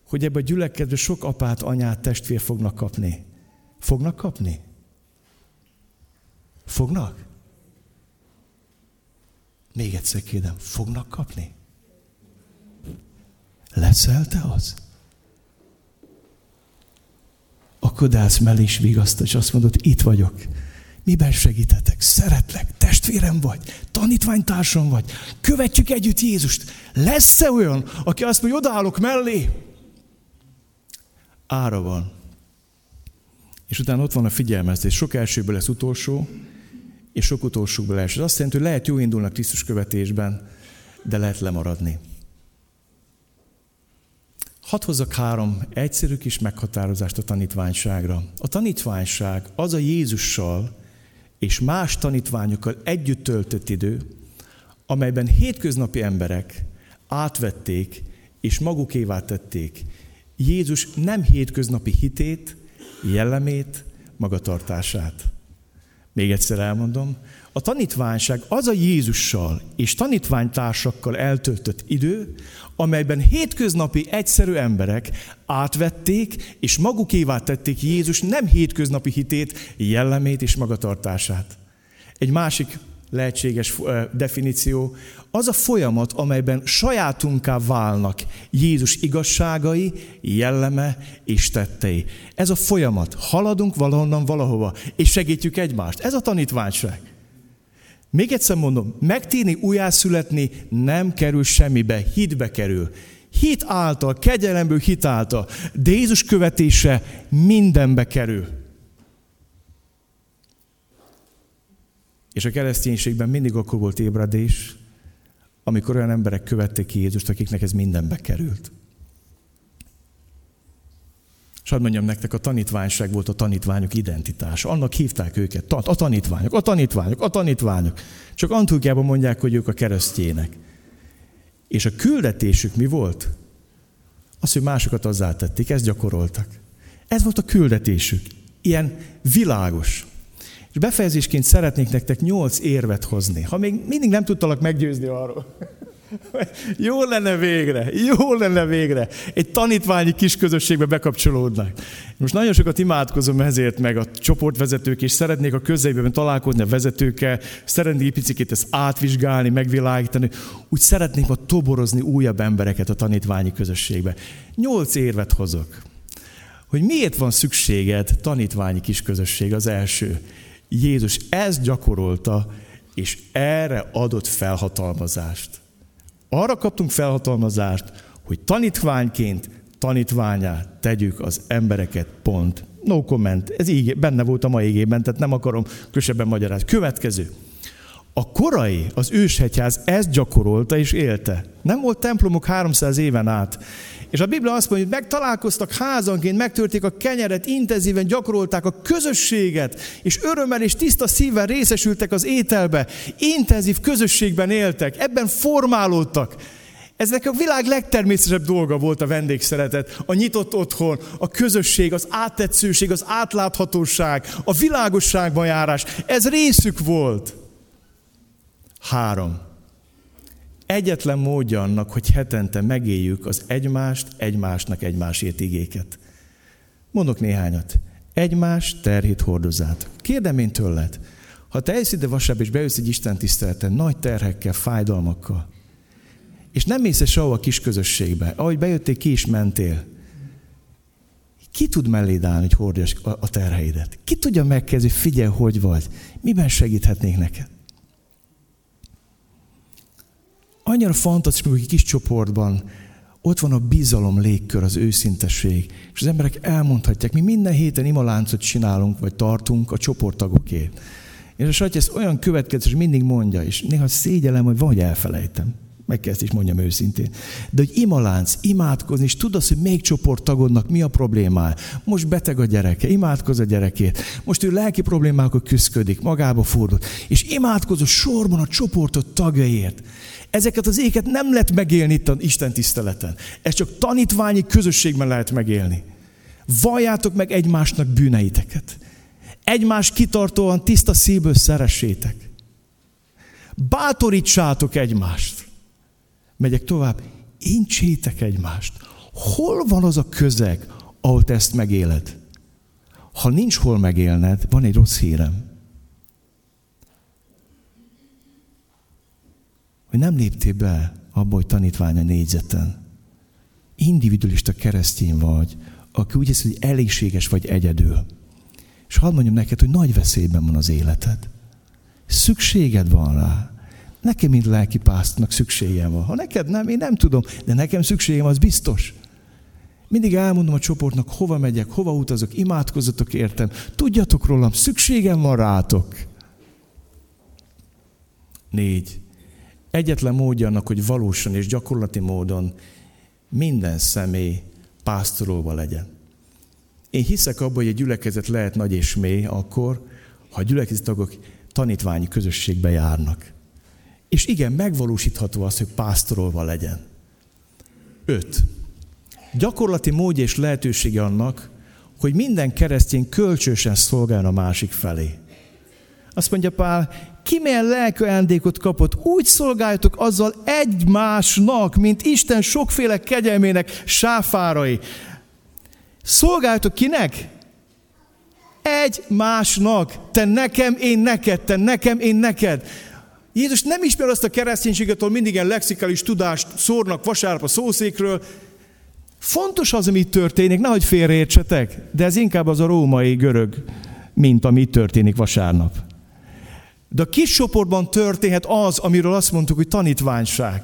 hogy ebbe a gyülekezetbe sok apát, anyát, testvér fognak kapni. Fognak kapni? Fognak? Még egyszer kérdem, fognak kapni? Leszel te az? Akkor állsz mellé és vigasztal, és azt mondod, itt vagyok. Miben segíthetek? Szeretlek, testvérem vagy, tanítványtársam vagy. Követjük együtt Jézust. Lesz-e olyan, aki azt mondja, odaállok mellé? Ára van. És utána ott van a figyelmeztetés. Sok elsőből lesz utolsó, és sok utolsóból lesz. Ez azt jelenti, hogy lehet jó indulni a Krisztus követésben, de lehet lemaradni. Hadd hozzak 3 egyszerű kis meghatározást a tanítványságra. A tanítványság az a Jézussal és más tanítványokkal együtt töltött idő, amelyben hétköznapi emberek átvették és magukévá tették Jézus nem hétköznapi hitét, jellemét, magatartását. Még egyszer elmondom, a tanítványság az a Jézussal és tanítványtársakkal eltöltött idő, amelyben hétköznapi egyszerű emberek átvették és magukévá tették Jézus nem hétköznapi hitét, jellemét és magatartását. Egy másik lehetséges definíció az a folyamat, amelyben sajátunká válnak Jézus igazságai, jelleme és tettei. Ez a folyamat. Haladunk valahonnan valahova, és segítjük egymást. Ez a tanítványság. Még egyszer mondom, megtérni, újjászületni nem kerül semmibe, hitbe kerül. Hit által, kegyelemből hit által, de Jézus követése mindenbe kerül. És a kereszténységben mindig akkor volt ébredés, amikor olyan emberek követték ki Jézust, akiknek ez mindenbe került. És hadd mondjam nektek, a tanítványság volt a tanítványok identitása. Annak hívták őket, a tanítványok. Csak Antiochiában mondják, hogy ők a keresztjének. És a küldetésük mi volt? Az, hogy másokat azzá tették, ezt gyakoroltak. Ez volt a küldetésük. Ilyen világos. És befejezésként szeretnék nektek 8 érvet hozni. Ha még mindig nem tudtalak meggyőzni arról. Jó lenne végre. Egy tanítványi kis közösségbe bekapcsolódnak. Most nagyon sokat imádkozom ezért meg a csoportvezetők, és szeretnék a közeljövőben találkozni a vezetőkkel, szeretnék picit ezt átvizsgálni, megvilágítani. Úgy szeretnék ma toborozni újabb embereket a tanítványi közösségbe. 8 érvet hozok. Hogy miért van szükséged tanítványi kis közösség az első. Jézus ezt gyakorolta, és erre adott felhatalmazást. Arra kaptunk felhatalmazást, hogy tanítványként, tanítványá tegyük az embereket, pont. No comment. Ez így, benne volt a mai igében, tehát nem akarom különösebben magyarázni. Következő. A korai, az őshegyház ezt gyakorolta és élte. Nem volt templomok 300 éven át. És a Biblia azt mondja, hogy megtalálkoztak házanként, megtörték a kenyeret, intenzíven gyakorolták a közösséget, és örömmel és tiszta szívvel részesültek az ételbe, intenzív közösségben éltek, ebben formálódtak. Eznek a világ legtermészetesebb dolga volt a vendégszeretet, a nyitott otthon, a közösség, az áttetszőség, az átláthatóság, a világosságban járás. Ez részük volt. 3. Egyetlen módja annak, hogy hetente megéljük az egymást, egymásnak egymásért igéket. Mondok néhányat. Egymás terhét hordozzátok. Kérdem én tőled, ha te eljössz ide vasárnap és bejössz egy istentiszteleten, nagy terhekkel, fájdalmakkal, és nem mész el sehova a kis közösségbe, ahogy bejöttél, ki is mentél, ki tud melléd állni, hogy hordjas a terheidet? Ki tudja megkezdeni, figyelj, hogy vagy? Miben segíthetnék neked? Annyira fantasztikus, hogy egy kis csoportban ott van a bizalom légkör, az őszintesség, és az emberek elmondhatják, mi minden héten imaláncot csinálunk, vagy tartunk a csoporttagokért. És a Satya ezt olyan következetes mindig mondja, és néha szégyellem, hogy vagy elfelejtem. Meg kell ezt is mondjam őszintén. De hogy imalánc, imádkozni, és tudd azt, hogy még csoporttagodnak mi a problémája. Most beteg a gyereke, imádkoz a gyerekét. Most ő lelki problémákkal küszködik, magába fordul, és imádkozó sorban a csoportot tagjaiért. Ezeket az éket nem lehet megélni itt az Isten tiszteleten. Ez csak tanítványi közösségben lehet megélni. Valljátok meg egymásnak bűneiteket. Egymást kitartóan tiszta szívből szeressétek. Bátorítsátok egymást. Megyek tovább, intsétek egymást. Hol van az a közeg, ahol te ezt megéled? Ha nincs hol megélned, van egy rossz hírem. Hogy nem léptél be abba, hogy tanítvány a négyzeten. Individualista keresztény vagy, aki úgy hisz, hogy elégséges vagy egyedül. És hadd mondjam neked, hogy nagy veszélyben van az életed. Szükséged van rá. Nekem, mint lelkipásztornak szükségem van. Ha neked nem, én nem tudom, de nekem szükségem, az biztos. Mindig elmondom a csoportnak, hova megyek, hova utazok, imádkozzatok értem. Tudjatok rólam, szükségem van rátok. 4. Egyetlen módja annak, hogy valósan és gyakorlati módon minden személy pásztorolva legyen. Én hiszek abban, hogy egy gyülekezet lehet nagy és mély akkor, ha a gyülekezet tagok tanítványi közösségbe járnak. És igen, megvalósítható az, hogy pásztorolva legyen. 5. Gyakorlati módja és lehetősége annak, hogy minden keresztény kölcsösen szolgáljon a másik felé. Azt mondja Pál, ki milyen lelkiajándékot kapott, úgy szolgáljatok azzal egymásnak, mint Isten sokféle kegyelmének sáfárai. Szolgáljatok kinek? Egymásnak. Te nekem, én neked, te nekem, én neked. Jézus nem ismer azt a kereszténységet, ahol mindig ilyen lexikális tudást szórnak vasárnap a szószékről. Fontos az, ami itt történik, nehogy félreértsetek, de ez inkább az a római görög, mint ami itt történik vasárnap. De a kis csoportban történhet az, amiről azt mondtuk, hogy tanítványság.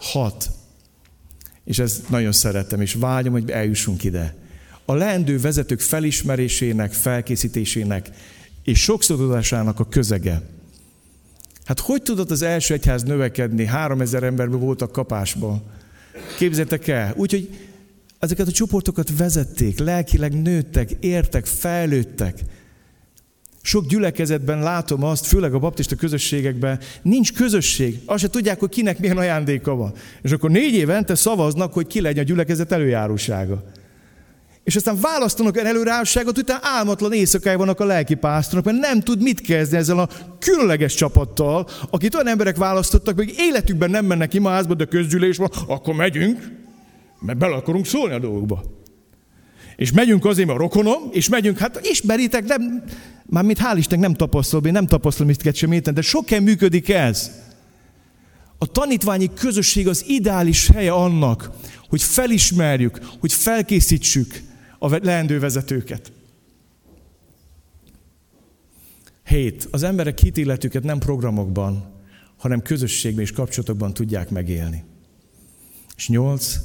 6. És ezt nagyon szeretem, és vágyom, hogy eljussunk ide. A leendő vezetők felismerésének, felkészítésének és sokszorozásának a közege. Hát hogy tudott az első egyház növekedni? 3000 emberből voltak kapásban. Képzeljétek el. Úgyhogy ezeket a csoportokat vezették, lelkileg nőttek, értek, fejlődtek. Sok gyülekezetben látom azt, főleg a baptista közösségekben, nincs közösség, azt se tudják, hogy kinek milyen ajándéka van. És akkor 4 évente szavaznak, hogy ki legyen a gyülekezet előjárósága. És aztán választanak el előjáróságot, utána álmatlan éjszakája vannak a lelkipásztornak, mert nem tud mit kezdeni ezzel a különleges csapattal, akit olyan emberek választottak, még életükben nem mennek imázba, de közgyűlés van, akkor megyünk, mert bele akarunk szólni a dolgokba. És megyünk azért, mert a rokonom, és megyünk, hát ismeritek, nem, mármint hál' Isten nem tapasztalom, én nem tapasztalom itt Kecskeméten, de sokken működik ez. A tanítványi közösség az ideális helye annak, hogy felismerjük, hogy felkészítsük a leendő vezetőket. 7. Az emberek hitéletüket nem programokban, hanem közösségben és kapcsolatokban tudják megélni. És 8.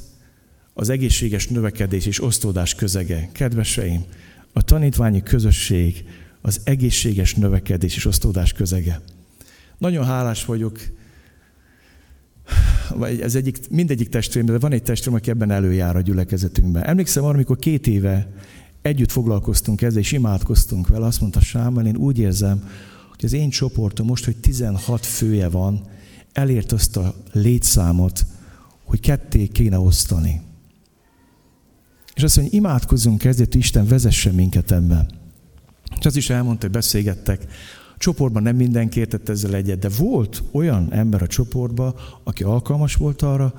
Az egészséges növekedés és osztódás közege. Kedveseim, a tanítványi közösség az egészséges növekedés és osztódás közege. Nagyon hálás vagyok, ez mindegyik testvéremben, de van egy testvérem, aki ebben előjár a gyülekezetünkben. Emlékszem arra, amikor 2 éve együtt foglalkoztunk ezzel, és imádkoztunk vele, azt mondta Sámuel, én úgy érzem, hogy az én csoportom most, hogy 16 fője van, elért azt a létszámot, hogy 2 kéne osztani. És azt mondja, imádkozzunk ezért, hogy Isten vezesse minket ebben. És azt is elmondta, hogy beszélgettek. A csoportban nem mindenki értett ezzel egyet, de volt olyan ember a csoportban, aki alkalmas volt arra,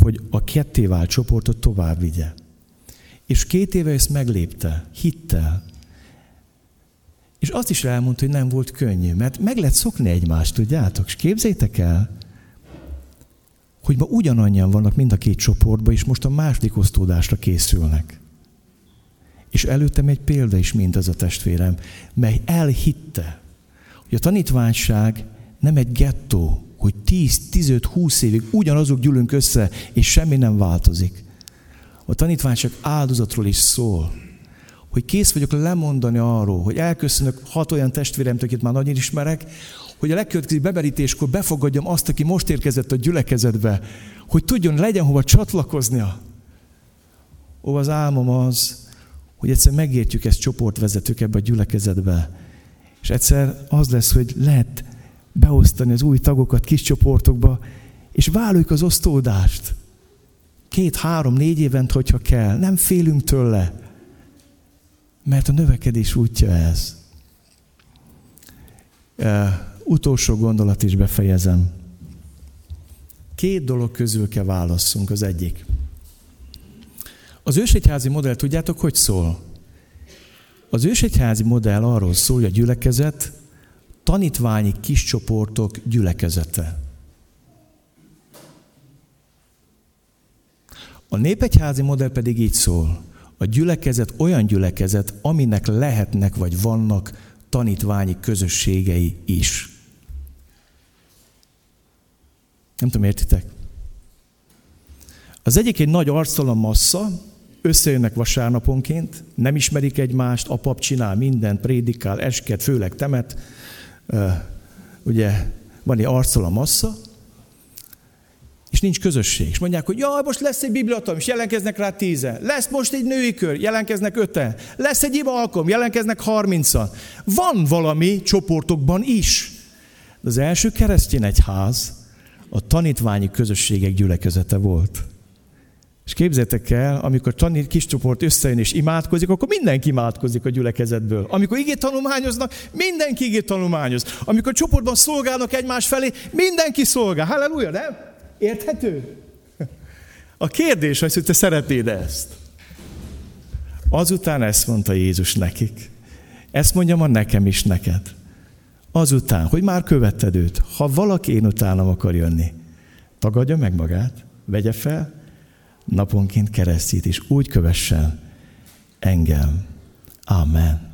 hogy a 2 vált csoportot tovább vigye. És 2 éve ezt meglépte, hittel. És azt is elmondta, hogy nem volt könnyű, mert meg lehet szokni egymást, tudjátok? És képzeljétek el, hogy ma ugyanannyian vannak mind a 2 csoportban, és most a második osztódásra készülnek. És előttem egy példa is mindez a testvérem, mely elhitte, hogy a tanítványság nem egy gettó, hogy 10-15-20 évig ugyanazok gyűlünk össze, és semmi nem változik. A tanítványság áldozatról is szól, hogy kész vagyok lemondani arról, hogy elköszönök 6 olyan testvéremtől, akit már nagyon ismerek, hogy a legkövetkező bemerítéskor befogadjam azt, aki most érkezett a gyülekezetbe, hogy tudjon, legyen hova csatlakoznia. Ó, az álmom az, hogy egyszer megértjük ezt csoportvezetők ebbe a gyülekezetbe, és egyszer az lesz, hogy lehet beosztani az új tagokat kis csoportokba, és vállaljuk az osztódást. 2-3-4 évente, hogyha kell. Nem félünk tőle, mert a növekedés útja ez. Utolsó gondolat is befejezem. 2 dolog közül kell válasszunk, az egyik. Az ősegyházi modell, tudjátok, hogy szól? Az ősegyházi modell arról szól, hogy a gyülekezet tanítványi kiscsoportok gyülekezete. A népegyházi modell pedig így szól. A gyülekezet olyan gyülekezet, aminek lehetnek vagy vannak tanítványi közösségei is. Nem tudom, értitek? Az egyik egy nagy arctalan massza, összejönnek vasárnaponként, nem ismerik egymást, a pap csinál mindent, prédikál, esket, főleg temet. Ugye van egy arctalan massza, és nincs közösség. És mondják, hogy jaj, most lesz egy bibliatanulmány, és jelentkeznek rá 10-en. Lesz most egy női kör, jelentkeznek 5-en. Lesz egy ima alkalom, jelentkeznek 30-an. Van valami csoportokban is. De az első keresztény egyház a tanítványi közösségek gyülekezete volt. És képzeljétek el, amikor kis csoport összejön és imádkozik, akkor mindenki imádkozik a gyülekezetből. Amikor igét tanulmányoznak, mindenki igét tanulmányoz. Amikor csoportban szolgálnak egymás felé, mindenki szolgál. Halleluja, nem? Érthető? A kérdés az, hogy te szeretnéd ezt. Azután ezt mondta Jézus nekik. Ezt mondja ma nekem is neked. Azután, hogy már követted őt, ha valaki én utánam akar jönni, tagadja meg magát, vegye fel, naponként keresztjét, és úgy kövessen engem. Amen.